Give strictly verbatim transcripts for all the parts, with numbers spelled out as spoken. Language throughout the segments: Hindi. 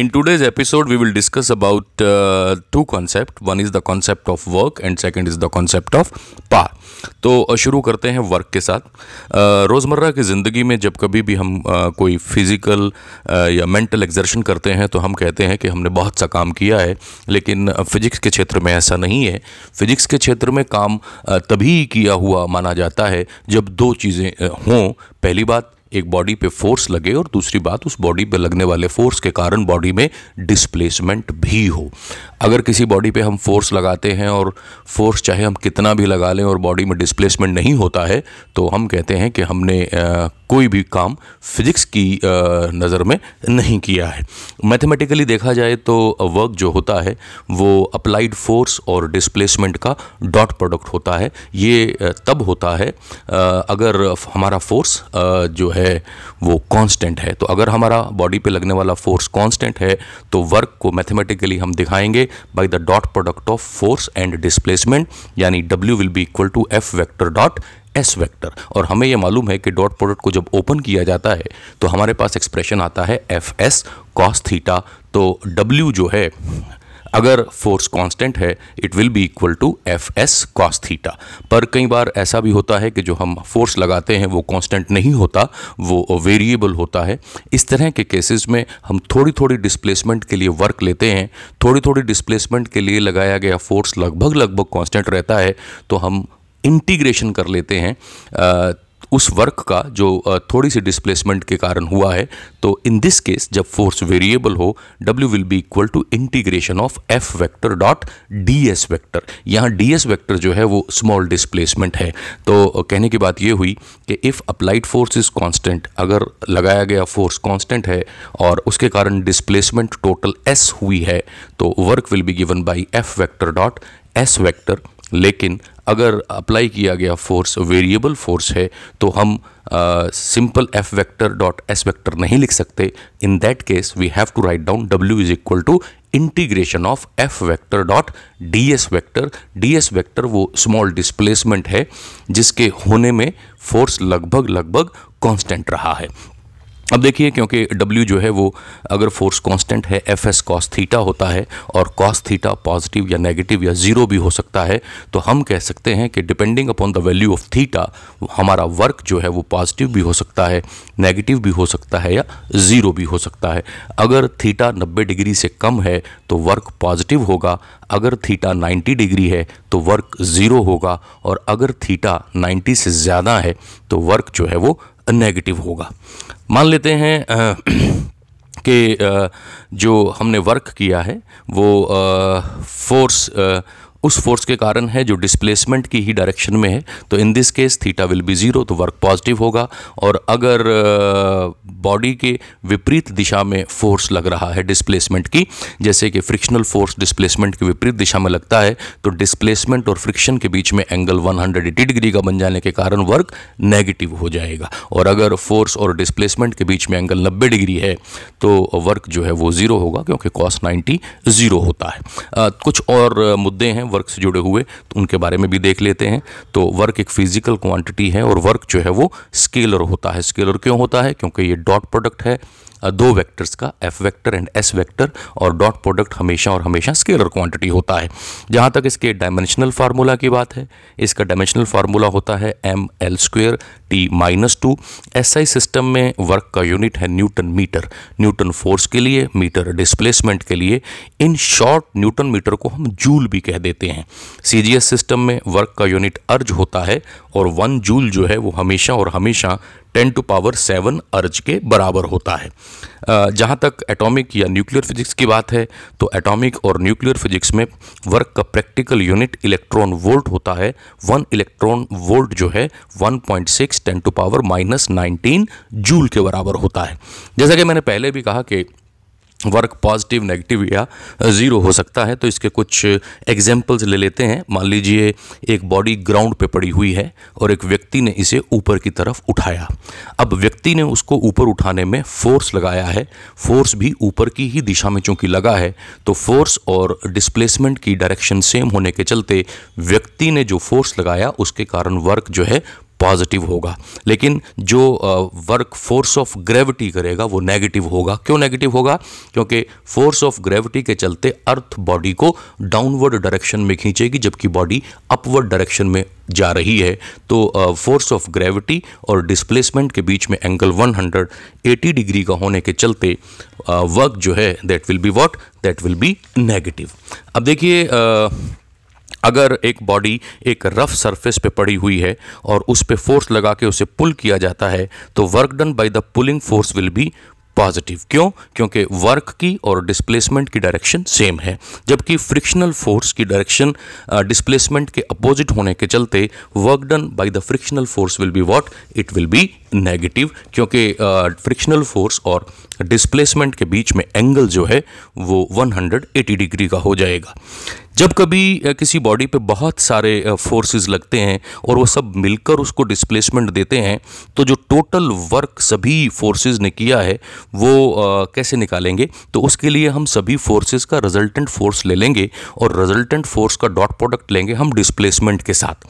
In today's episode, we will discuss about uh, two concepts. One is the concept of work and second is the concept of power. तो शुरू करते हैं वर्क के साथ. रोज़मर्रा की ज़िंदगी में जब कभी भी हम uh, कोई फिज़िकल uh, या मेंटल एक्सर्शन करते हैं तो हम कहते हैं कि हमने बहुत सा काम किया है, लेकिन फिज़िक्स के क्षेत्र में ऐसा नहीं है. फिज़िक्स के क्षेत्र में काम uh, तभी किया हुआ माना जाता है जब दो चीज़ें uh, हों. पहली बात, एक बॉडी पे फोर्स लगे और दूसरी बात, उस बॉडी पे लगने वाले फोर्स के कारण बॉडी में डिस्प्लेसमेंट भी हो. अगर किसी बॉडी पे हम फोर्स लगाते हैं और फोर्स चाहे हम कितना भी लगा लें और बॉडी में डिस्प्लेसमेंट नहीं होता है तो हम कहते हैं कि हमने आ, कोई भी काम फिज़िक्स की नज़र में नहीं किया है. मैथमेटिकली देखा जाए तो वर्क जो होता है वो अप्लाइड फोर्स और डिस्प्लेसमेंट का डॉट प्रोडक्ट होता है. ये तब होता है अगर हमारा फोर्स जो है वो कांस्टेंट है. तो अगर हमारा बॉडी पे लगने वाला फोर्स कांस्टेंट है तो वर्क को मैथमेटिकली हम दिखाएंगे by the dot product of force and displacement, यानी W will be equal to F vector dot S vector. और हमें यह मालूम है कि डॉट प्रोडक्ट को जब ओपन किया जाता है तो हमारे पास एक्सप्रेशन आता है F S cos थीटा. तो W जो है, अगर फोर्स कांस्टेंट है, it will be equal to F S cos theta. पर कई बार ऐसा भी होता है कि जो हम फोर्स लगाते हैं वो कांस्टेंट नहीं होता, वो वेरिएबल होता है. इस तरह के केसेस में हम थोड़ी थोड़ी डिस्प्लेसमेंट के लिए वर्क लेते हैं. थोड़ी थोड़ी डिस्प्लेसमेंट के लिए लगाया गया फोर्स लगभग लगभग कांस्टेंट रहता है, तो हम इंटीग्रेशन कर लेते हैं आ, उस वर्क का जो थोड़ी सी डिस्प्लेसमेंट के कारण हुआ है. तो इन दिस केस जब फोर्स वेरिएबल हो, W will be equal to integration of F vector dot D S vector. यहाँ D S वेक्टर जो है वो स्मॉल डिस्प्लेसमेंट है. तो कहने की बात ये हुई कि if applied force is constant, अगर लगाया गया फोर्स कांस्टेंट है और उसके कारण डिस्प्लेसमेंट टोटल S हुई है, तो work will be given by F vector dot S vector. लेकिन अगर अप्लाई किया गया फोर्स वेरिएबल फोर्स है तो हम simple F vector dot S vector नहीं लिख सकते. In that case we have to write down W is equal to integration of F vector dot D S vector. D S vector वो स्मॉल डिस्प्लेसमेंट है जिसके होने में फोर्स लगभग लगभग कांस्टेंट रहा है. अब देखिए, क्योंकि W जो है वो अगर फोर्स कांस्टेंट है, एफ एस कॉस थीटा होता है और कॉस थीटा पॉजिटिव या नेगेटिव या ज़ीरो भी हो सकता है. तो हम कह सकते हैं कि depending upon the value of theta हमारा वर्क जो है वो पॉजिटिव भी हो सकता है, नेगेटिव भी हो सकता है या ज़ीरो भी हो सकता है. अगर थीटा नब्बे डिग्री से कम है तो वर्क पॉजिटिव होगा, अगर थीटा नाइन्टी डिग्री है तो वर्क ज़ीरो होगा, और अगर थीटा नाइन्टी से ज़्यादा है तो वर्क जो है वो नेगेटिव होगा. मान लेते हैं कि जो हमने वर्क किया है वो आ, फोर्स आ, उस फोर्स के कारण है जो डिस्प्लेसमेंट की ही डायरेक्शन में है. तो in this case theta will be zero, तो वर्क पॉजिटिव होगा. और अगर बॉडी के विपरीत दिशा में फोर्स लग रहा है डिस्प्लेसमेंट की, जैसे कि फ्रिक्शनल फोर्स डिस्प्लेसमेंट के विपरीत दिशा में लगता है, तो डिस्प्लेसमेंट और फ्रिक्शन के बीच में एंगल एक सौ अस्सी डिग्री का बन जाने के कारण वर्क नेगेटिव हो जाएगा. और अगर फोर्स और डिस्प्लेसमेंट के बीच में एंगल नब्बे डिग्री है तो वर्क जो है वो ज़ीरो होगा, क्योंकि कॉस नाइन्टी ज़ीरो होता है. आ, कुछ और मुद्दे हैं वर्क से जुड़े हुए, तो उनके बारे में भी देख लेते हैं. तो वर्क एक फिजिकल क्वांटिटी है और वर्क जो है वो स्केलर होता है. स्केलर क्यों होता है? क्योंकि ये डॉट प्रोडक्ट है दो वेक्टर्स का, F vector and S vector, और डॉट प्रोडक्ट हमेशा और हमेशा स्केलर क्वांटिटी होता है. जहाँ तक इसके डायमेंशनल फार्मूला की बात है, इसका डायमेंशनल फार्मूला होता है M L square T minus two. S I system में वर्क का यूनिट है न्यूटन मीटर. न्यूटन फोर्स के लिए, मीटर डिस्प्लेसमेंट के लिए. इन शॉर्ट न्यूटन मीटर को हम जूल भी कह देते हैं. सी जी एस सिस्टम में वर्क का यूनिट अर्ज होता है और वन जूल जो है वो हमेशा और हमेशा टेन टू पावर सेवन अर्ज के बराबर होता है. जहाँ तक एटॉमिक या न्यूक्लियर फिजिक्स की बात है, तो एटॉमिक और न्यूक्लियर फिजिक्स में वर्क का प्रैक्टिकल यूनिट इलेक्ट्रॉन वोल्ट होता है. वन इलेक्ट्रॉन वोल्ट जो है one point six ten to power minus nineteen joule के बराबर होता है. जैसा कि मैंने पहले भी कहा कि वर्क पॉजिटिव, नेगेटिव या ज़ीरो हो सकता है. तो इसके कुछ एग्जाम्पल्स ले लेते हैं. मान लीजिए एक बॉडी ग्राउंड पे पड़ी हुई है और एक व्यक्ति ने इसे ऊपर की तरफ उठाया. अब व्यक्ति ने उसको ऊपर उठाने में फोर्स लगाया है. फोर्स भी ऊपर की ही दिशा में चूँकि लगा है, तो फोर्स और डिस्प्लेसमेंट की डायरेक्शन सेम होने के चलते व्यक्ति ने जो फोर्स लगाया उसके कारण वर्क जो है पॉजिटिव होगा, लेकिन जो वर्क फोर्स ऑफ ग्रेविटी करेगा वो नेगेटिव होगा। क्यों नेगेटिव होगा? क्योंकि फोर्स ऑफ ग्रेविटी के चलते अर्थ बॉडी को डाउनवर्ड डायरेक्शन में खींचेगी जबकि बॉडी अपवर्ड डायरेक्शन में जा रही है। तो फोर्स ऑफ ग्रेविटी और डिस्प्लेसमेंट के बीच में एंगल एक सौ अस्सी डिग्री का होने के चलते वर्क जो है that will be what, that will be negative. अब देखिए, अगर एक बॉडी एक रफ सरफेस पे पड़ी हुई है और उस पे फोर्स लगा के उसे पुल किया जाता है तो work done by the pulling force will be positive. क्यों? क्योंकि वर्क की और डिस्प्लेसमेंट की डायरेक्शन सेम है, जबकि फ्रिक्शनल फोर्स की डायरेक्शन डिस्प्लेसमेंट के अपोजिट होने के चलते work done by the frictional force will be what, it will be negative. क्योंकि फ्रिक्शनल फोर्स और डिस्प्लेसमेंट के बीच में एंगल जो है वो एक सौ अस्सी डिग्री का हो जाएगा। जब कभी किसी बॉडी पे बहुत सारे फोर्सेस लगते हैं और वो सब मिलकर उसको डिस्प्लेसमेंट देते हैं तो जो टोटल वर्क सभी फोर्सेस ने किया है वो कैसे निकालेंगे? तो उसके लिए हम सभी फोर्सेस का रिजल्टेंट फोर्स ले लेंगे और रिजल्टेंट फोर्स का डॉट प्रोडक्ट लेंगे हम डिस्प्लेसमेंट के साथ,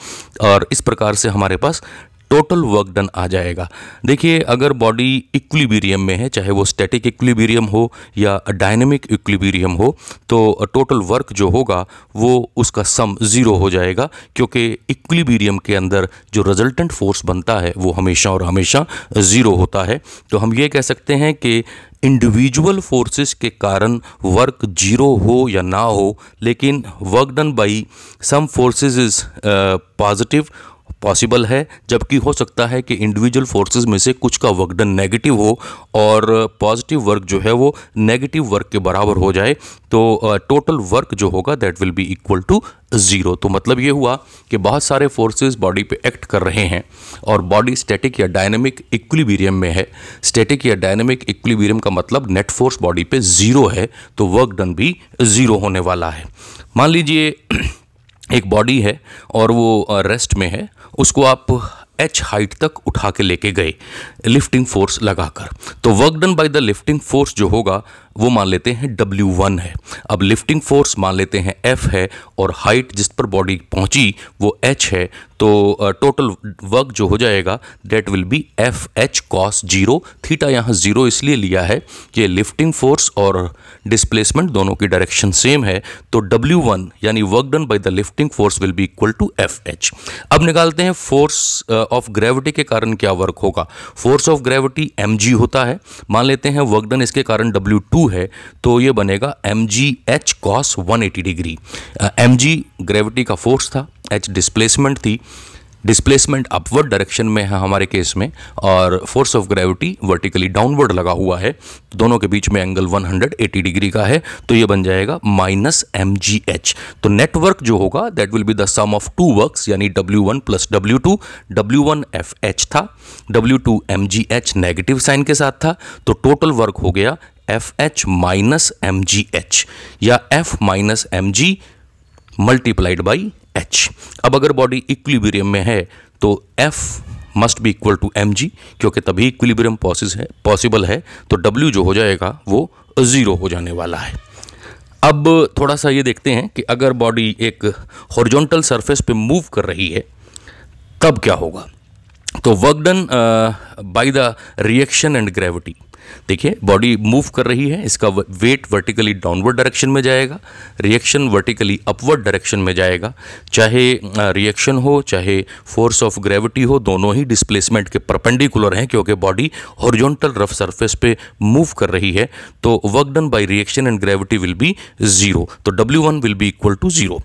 और इस प्रकार से हमारे पास टोटल वर्क डन आ जाएगा। देखिए, अगर बॉडी इक्विलिब्रियम में है, चाहे वो स्टैटिक इक्विलिब्रियम हो या डायनेमिक इक्विलिब्रियम हो, तो टोटल वर्क जो होगा वो उसका सम ज़ीरो हो जाएगा, क्योंकि इक्विलिब्रियम के अंदर जो रिजल्टेंट फोर्स बनता है वो हमेशा और हमेशा ज़ीरो होता है। तो हम ये कह सकते हैं कि इंडिविजुअल फोर्सेस के कारण वर्क जीरो हो या ना हो, लेकिन work done by some forces is positive possible है, जबकि हो सकता है कि इंडिविजुअल फोर्सेस में से कुछ का वर्क डन नेगेटिव हो और पॉजिटिव वर्क जो है वो नेगेटिव वर्क के बराबर हो जाए। तो टोटल वर्क जो होगा that will be equal to zero. तो मतलब ये हुआ कि बहुत सारे फोर्सेस बॉडी पे एक्ट कर रहे हैं और बॉडी स्टैटिक या डायनेमिक इक्विलिब्रियम में है। स्टैटिक या डायनेमिक इक्विलिब्रियम का मतलब नेट फोर्स बॉडी पे ज़ीरो है, तो वर्क डन भी ज़ीरो होने वाला है। मान लीजिए एक बॉडी है और वो रेस्ट में है, उसको आप एच हाइट तक उठा के लेके गए लिफ्टिंग फोर्स लगाकर, तो work done by the lifting force जो होगा वो मान लेते हैं डब्ल्यू वन है। अब लिफ्टिंग फोर्स मान लेते हैं एफ है और हाइट जिस पर बॉडी पहुंची वो एच है, तो टोटल वर्क जो हो जाएगा that will be F H cos zero. Theta यहाँ ज़ीरो इसलिए लिया है कि लिफ्टिंग फोर्स और डिस्प्लेसमेंट दोनों की डायरेक्शन सेम है, तो डब्ल्यू वन यानी work done by the lifting force will be equal to F H. अब निकालते हैं फोर्स ऑफ ग्रेविटी के कारण क्या वर्क होगा। Force of gravity M G होता है, मान लेते हैं वर्क डन इसके कारण डब्ल्यू टू है, तो ये बनेगा एम जी एच कॉस एक सौ अस्सी डिग्री। एम जी ग्रेविटी का फोर्स था, एच डिस्प्लेसमेंट थी, डिस्प्लेसमेंट अपवर्ड डायरेक्शन में है हमारे केस में और force of gravity vertically downward लगा हुआ है, दोनों के बीच में एंगल एक सौ अस्सी डिग्री का है, तो ये बन जाएगा माइनस एम जी एच। तो नेटवर्क जो होगा that will be the sum of two works यानी W one plus W two. W one F H था, W two M G H negative sign के साथ था, तो टोटल वर्क हो गया F H minus M G H या F minus M G multiplied by H. अब अगर बॉडी इक्विलिब्रियम में है तो F must be equal to M G, क्योंकि तभी इक्विलिब्रियम पॉसिबल है, तो डब्ल्यू जो हो जाएगा वो ज़ीरो हो जाने वाला है। अब थोड़ा सा ये देखते हैं कि अगर बॉडी एक हॉरिजॉन्टल सरफेस पे मूव कर रही है तब क्या होगा। तो work done by the reaction and gravity, देखिए बॉडी मूव कर रही है, इसका वेट वर्टिकली डाउनवर्ड डायरेक्शन में जाएगा, रिएक्शन वर्टिकली अपवर्ड डायरेक्शन में जाएगा। चाहे रिएक्शन हो चाहे फोर्स ऑफ ग्रेविटी हो, दोनों ही डिस्प्लेसमेंट के परपेंडिकुलर हैं, क्योंकि बॉडी हॉरिजॉन्टल रफ सरफेस पे मूव कर रही है। तो work done by reaction and gravity will be zero, तो W one will be equal to zero.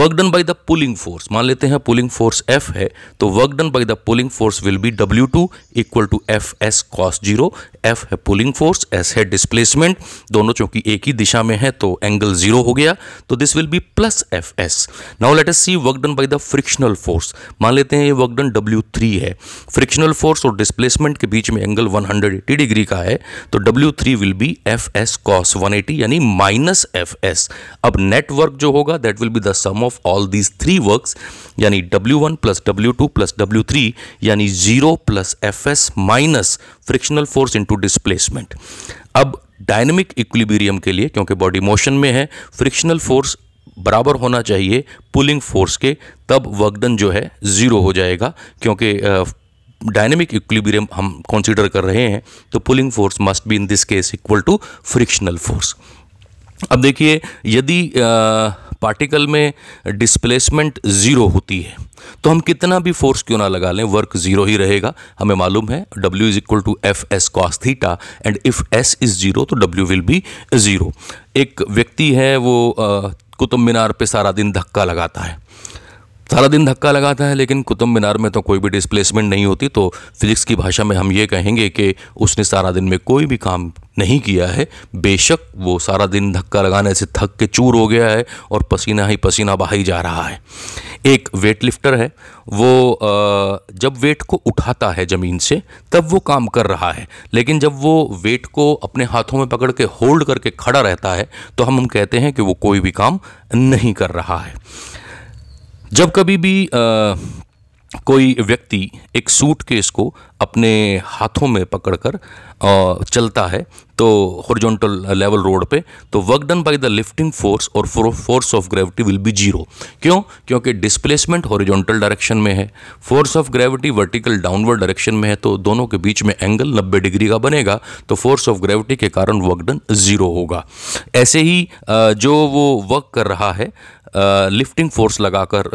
Work done by the pulling force, मान लेते हैं पुलिंग फोर्स एफ है, तो work done by the pulling force will be W two equal to F S cos zero. F है पुलिंग फोर्स, एस है डिस्प्लेसमेंट, दोनों चूंकि एक ही दिशा में है तो एंगल जीरो हो गया, तो this will be plus F S. Now let us see work done by the frictional force, मान लेते हैं ये वर्क डन डब्ल्यू थ्री है, फ्रिक्शनल फोर्स और डिस्प्लेसमेंट के बीच में एंगल एक सौ अस्सी डिग्री का है, तो W three will be F S cos एक सौ अस्सी यानी माइनस एफ एस। अब नेटवर्क जो होगा that will be the sum of all these three works यानी W one plus W two plus W three यानी zero plus F S minus frictional force into displacement. अब डायनेमिक इक्विलिब्रियम के लिए, क्योंकि बॉडी मोशन में है, फ्रिक्शनल फोर्स बराबर होना चाहिए पुलिंग फोर्स के, तब वर्कडन जो है ज़ीरो हो जाएगा, क्योंकि डायनेमिक इक्विलिब्रियम हम कंसीडर कर रहे हैं, तो pulling force must be in this case equal to frictional force. अब देखिए, यदि पार्टिकल में डिस्प्लेसमेंट ज़ीरो होती है तो हम कितना भी फोर्स क्यों ना लगा लें, वर्क ज़ीरो ही रहेगा। हमें मालूम है W is equal to F S cos theta, and if S is zero तो W विल बी ज़ीरो। एक व्यक्ति है वो कुतुब मीनार पे सारा दिन धक्का लगाता है, सारा दिन धक्का लगाता है लेकिन कुतुब मीनार में तो कोई भी डिस्प्लेसमेंट नहीं होती, तो फिजिक्स की भाषा में हम ये कहेंगे कि उसने सारा दिन में कोई भी काम नहीं किया है। बेशक वो सारा दिन धक्का लगाने से थक के चूर हो गया है और पसीना ही पसीना बहाई जा रहा है। एक वेट लिफ्टर है, वो जब वेट को उठाता है ज़मीन से तब वो काम कर रहा है, लेकिन जब वो वेट को अपने हाथों में पकड़ के होल्ड करके खड़ा रहता है तो हम हम कहते हैं कि वो कोई भी काम नहीं कर रहा है। जब कभी भी आ, कोई व्यक्ति एक सूटकेस को अपने हाथों में पकड़कर चलता है तो हॉरिजॉन्टल लेवल रोड पे, तो work done by the lifting force और force of gravity will be zero. क्यों? क्योंकि डिस्प्लेसमेंट हॉरिजॉन्टल डायरेक्शन में है, force of gravity vertical downward direction में है, तो दोनों के बीच में एंगल नब्बे डिग्री का बनेगा, तो फोर्स ऑफ ग्रेविटी के कारण वर्क डन ज़ीरो होगा। ऐसे ही जो वो वर्क कर रहा है लिफ्टिंग फोर्स लगाकर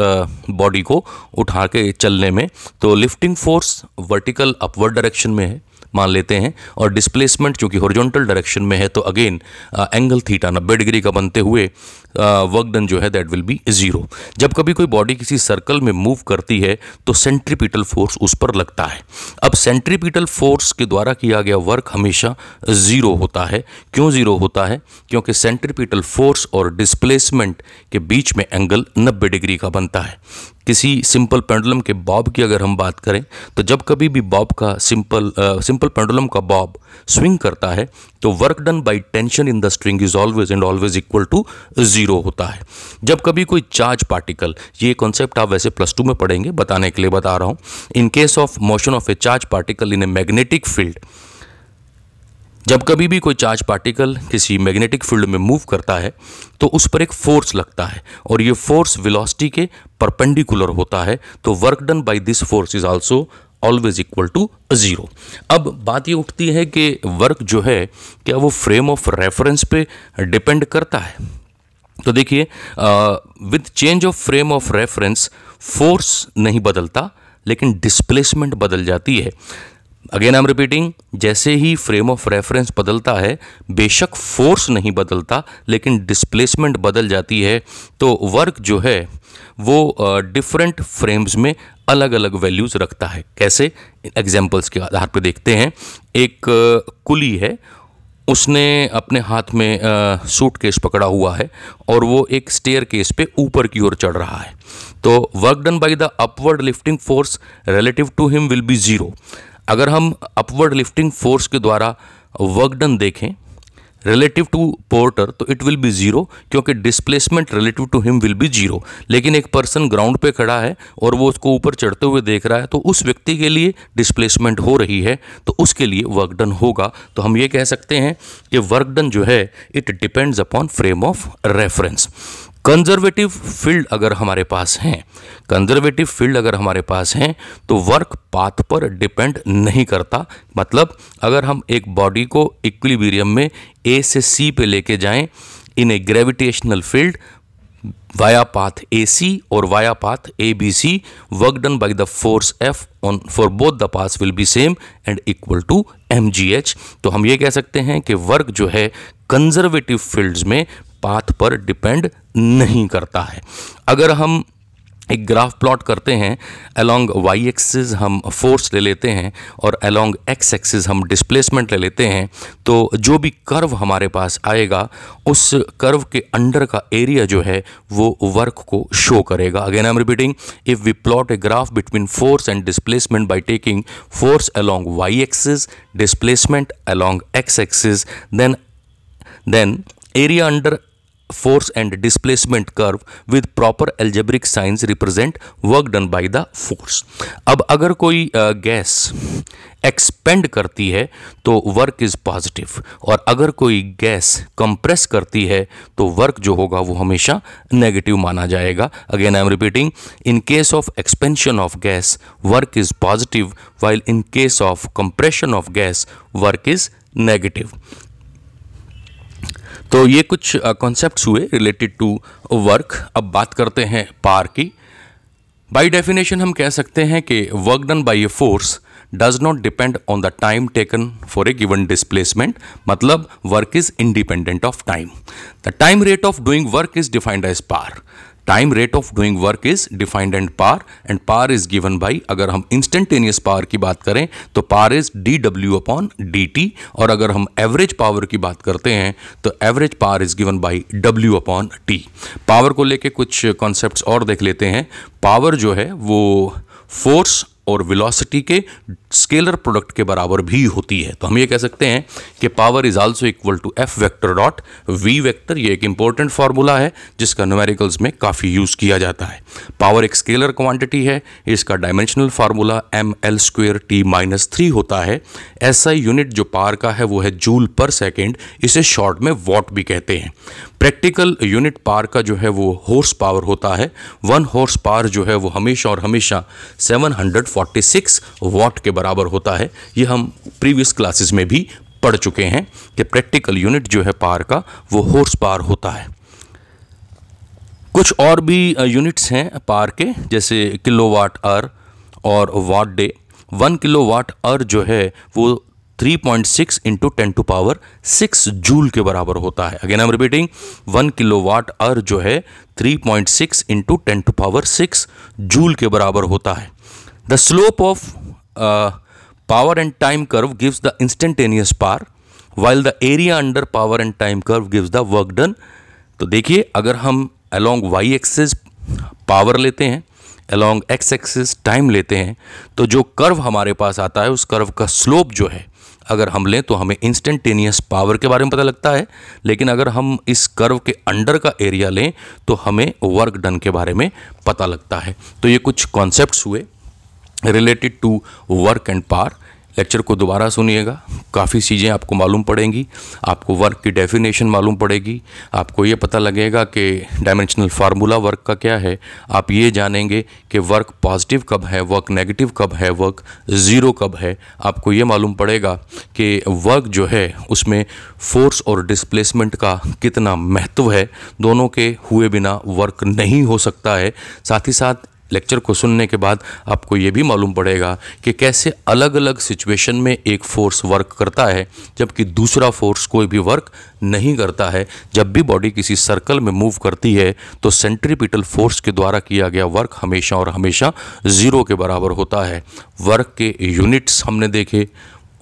बॉडी को उठा के चलने में, तो lifting force vertical upward direction में है मान लेते हैं, और डिस्प्लेसमेंट चूँकि हॉरिजॉन्टल डायरेक्शन में है तो अगेन एंगल थीटा नब्बे डिग्री का बनते हुए वर्क डन जो है दैट विल बी ज़ीरो। जब कभी कोई बॉडी किसी सर्कल में मूव करती है तो सेंट्रीपिटल फोर्स उस पर लगता है। अब सेंट्रीपिटल फोर्स के द्वारा किया गया वर्क हमेशा ज़ीरो होता है। क्यों ज़ीरो होता है? क्योंकि सेंट्रीपिटल फोर्स और डिस्प्लेसमेंट के बीच में एंगल नब्बे डिग्री का बनता है। किसी सिंपल पेंडुलम के बॉब की अगर हम बात करें तो जब कभी भी बॉब का सिंपल सिंपल पेंडुलम का बॉब स्विंग करता है तो work done by tension in the string is always and always equal to zero होता है। जब कभी कोई चार्ज पार्टिकल, ये कॉन्सेप्ट आप वैसे प्लस टू में पढ़ेंगे, बताने के लिए बता रहा हूँ, in case of motion of a charge particle in a magnetic field, जब कभी भी कोई चार्ज पार्टिकल किसी मैग्नेटिक फील्ड में मूव करता है तो उस पर एक फोर्स लगता है और ये फोर्स वेलोसिटी के परपेंडिकुलर होता है, तो work done by this force is also always equal to zero. अब बात ये उठती है कि वर्क जो है क्या वो फ्रेम ऑफ रेफरेंस पे डिपेंड करता है? तो देखिए, with change of frame of reference force नहीं बदलता लेकिन डिस्प्लेसमेंट बदल जाती है। अगेन आई एम रिपीटिंग, जैसे ही फ्रेम ऑफ रेफरेंस बदलता है बेशक फोर्स नहीं बदलता लेकिन डिस्प्लेसमेंट बदल जाती है, तो वर्क जो है वो डिफरेंट फ्रेम्स में अलग अलग वैल्यूज़ रखता है। कैसे? एग्जाम्पल्स के आधार पर देखते हैं। एक कुली है, उसने अपने हाथ में सूटकेस पकड़ा हुआ है और वो एक स्टेयरकेस पे ऊपर की ओर चढ़ रहा है, तो work done by the upward lifting force relative to him will be zero. अगर हम अपवर्ड लिफ्टिंग फोर्स के द्वारा वर्क डन देखें रिलेटिव टू पोर्टर तो इट विल बी ज़ीरो, क्योंकि displacement relative to him will be zero. लेकिन एक पर्सन ग्राउंड पे खड़ा है और वो उसको ऊपर चढ़ते हुए देख रहा है, तो उस व्यक्ति के लिए डिस्प्लेसमेंट हो रही है तो उसके लिए वर्क डन होगा। तो हम ये कह सकते हैं कि वर्क डन जो है it depends upon frame of reference. Conservative field अगर हमारे पास हैं कंजर्वेटिव फील्ड अगर हमारे पास हैं तो वर्क पाथ पर डिपेंड नहीं करता। मतलब अगर हम एक बॉडी को इक्विलिब्रियम में ए से सी पे लेके जाएं in a gravitational field via path A C और via path A B C, work done by the force F on for both the paths will be same and equal to M G H. तो हम ये कह सकते हैं कि वर्क जो है कंजर्वेटिव फील्ड्स में पाथ पर डिपेंड नहीं करता है। अगर हम एक ग्राफ प्लॉट करते हैं, अलोंग वाई एक्सिस हम फोर्स ले लेते हैं और अलोंग एक्स एक्सिस हम डिस्प्लेसमेंट ले लेते हैं, तो जो भी कर्व हमारे पास आएगा उस कर्व के अंडर का एरिया जो है वो वर्क को शो करेगा। Again I am repeating, if we plot a graph between force and displacement by taking force along Y axis, displacement along X axis, then then area under force and displacement curve with proper algebraic signs represent work done by the force। अब अगर कोई गैस एक्सपेंड करती है तो वर्क इज़ पॉजिटिव, और अगर कोई गैस कंप्रेस करती है तो वर्क जो होगा वो हमेशा नेगेटिव माना जाएगा। Again I am repeating, in case of expansion of gas work is positive, while in case of compression of gas work is negative. तो ये कुछ कॉन्सेप्ट्स हुए रिलेटेड टू वर्क। अब बात करते हैं पावर की। बाय डेफिनेशन हम कह सकते हैं कि work done by a force does not depend on the time taken for a given displacement, मतलब work is independent of time. The time rate of doing work is defined as power, time rate of doing work is defined and power, and power is given by, अगर हम इंस्टेंटेनियस पावर की बात करें तो power is D W upon D T, और अगर हम एवरेज पावर की बात करते हैं तो average power is given by W upon T. Power को लेके कुछ कॉन्सेप्ट्स और देख लेते हैं। पावर जो है वो फोर्स और वेलोसिटी के स्केलर प्रोडक्ट के बराबर भी होती है, तो हम ये कह सकते हैं कि power is also equal to F vector dot V vector. ये एक इंपॉर्टेंट फार्मूला है जिसका न्यूमेरिकल्स में काफ़ी यूज़ किया जाता है। पावर एक स्केलर क्वांटिटी है, इसका dimensional formula M L square T minus three होता है। एसआई यूनिट जो पावर का है वो है जूल पर सेकेंड, इसे शॉर्ट में वॉट भी कहते हैं। प्रैक्टिकल यूनिट पावर का जो है वो हॉर्स पावर होता है। वन हॉर्स पावर जो है वो हमेशा और हमेशा seven hundred forty six watt के बराबर होता है। ये हम प्रीवियस क्लासेस में भी पढ़ चुके हैं कि प्रैक्टिकल यूनिट जो है पावर का वो हॉर्स पावर होता है। कुछ और भी यूनिट्स हैं पावर के, जैसे किलोवाट आवर और watt day. One kilowatt hour जो है वो three point six into ten to power six joule के बराबर होता है। Again I am repeating, one kilowatt hour जो है three point six into ten to power six joule के बराबर होता है। The slope of power and time curve gives the instantaneous power, while the area under power and time curve gives the work done. तो देखिए, अगर हम अलोंग वाई एक्सिस पावर लेते हैं, अलोंग एक्स एक्सिस टाइम लेते हैं, तो जो कर्व हमारे पास आता है उस कर्व का स्लोप जो है अगर हम लें तो हमें इंस्टेंटेनियस पावर के बारे में पता लगता है, लेकिन अगर हम इस कर्व के अंडर का एरिया लें तो हमें वर्क डन के बारे में पता लगता है। तो ये कुछ कॉन्सेप्ट्स हुए related to work and power. Lecture को दोबारा सुनिएगा, काफ़ी चीज़ें आपको मालूम पड़ेंगी। आपको वर्क की डेफिनेशन मालूम पड़ेगी, आपको ये पता लगेगा कि डायमेंशनल फार्मूला वर्क का क्या है। आप ये जानेंगे कि वर्क पॉजिटिव कब है, वर्क नेगेटिव कब है, वर्क ज़ीरो कब है। आपको ये मालूम पड़ेगा कि वर्क जो है उसमें फोर्स और डिस्प्लेसमेंट का कितना महत्व है, दोनों के हुए बिना वर्क नहीं हो सकता है। साथ ही साथ लेक्चर को सुनने के बाद आपको ये भी मालूम पड़ेगा कि कैसे अलग अलग सिचुएशन में एक फ़ोर्स वर्क करता है जबकि दूसरा फोर्स कोई भी वर्क नहीं करता है। जब भी बॉडी किसी सर्कल में मूव करती है तो सेंट्रीपिटल फोर्स के द्वारा किया गया वर्क हमेशा और हमेशा ज़ीरो के बराबर होता है। वर्क के यूनिट्स हमने देखे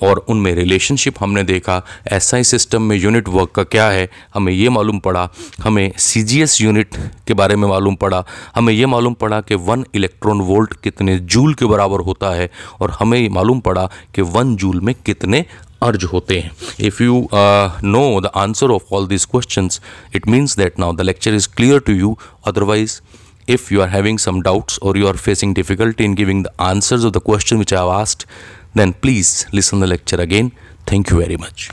और उनमें रिलेशनशिप हमने देखा। एसआई सिस्टम में यूनिट वर्क का क्या है हमें ये मालूम पड़ा, हमें सीजीएस यूनिट के बारे में मालूम पड़ा, हमें ये मालूम पड़ा कि वन इलेक्ट्रॉन वोल्ट कितने जूल के बराबर होता है, और हमें मालूम पड़ा कि वन जूल में कितने अर्ज होते हैं। If you know the answer of all this questions, it means that now the lecture is clear to you. Otherwise if you are having some doubts or you are facing difficulty in giving the answers of the question which I have asked, then please listen the lecture again. Thank you very much.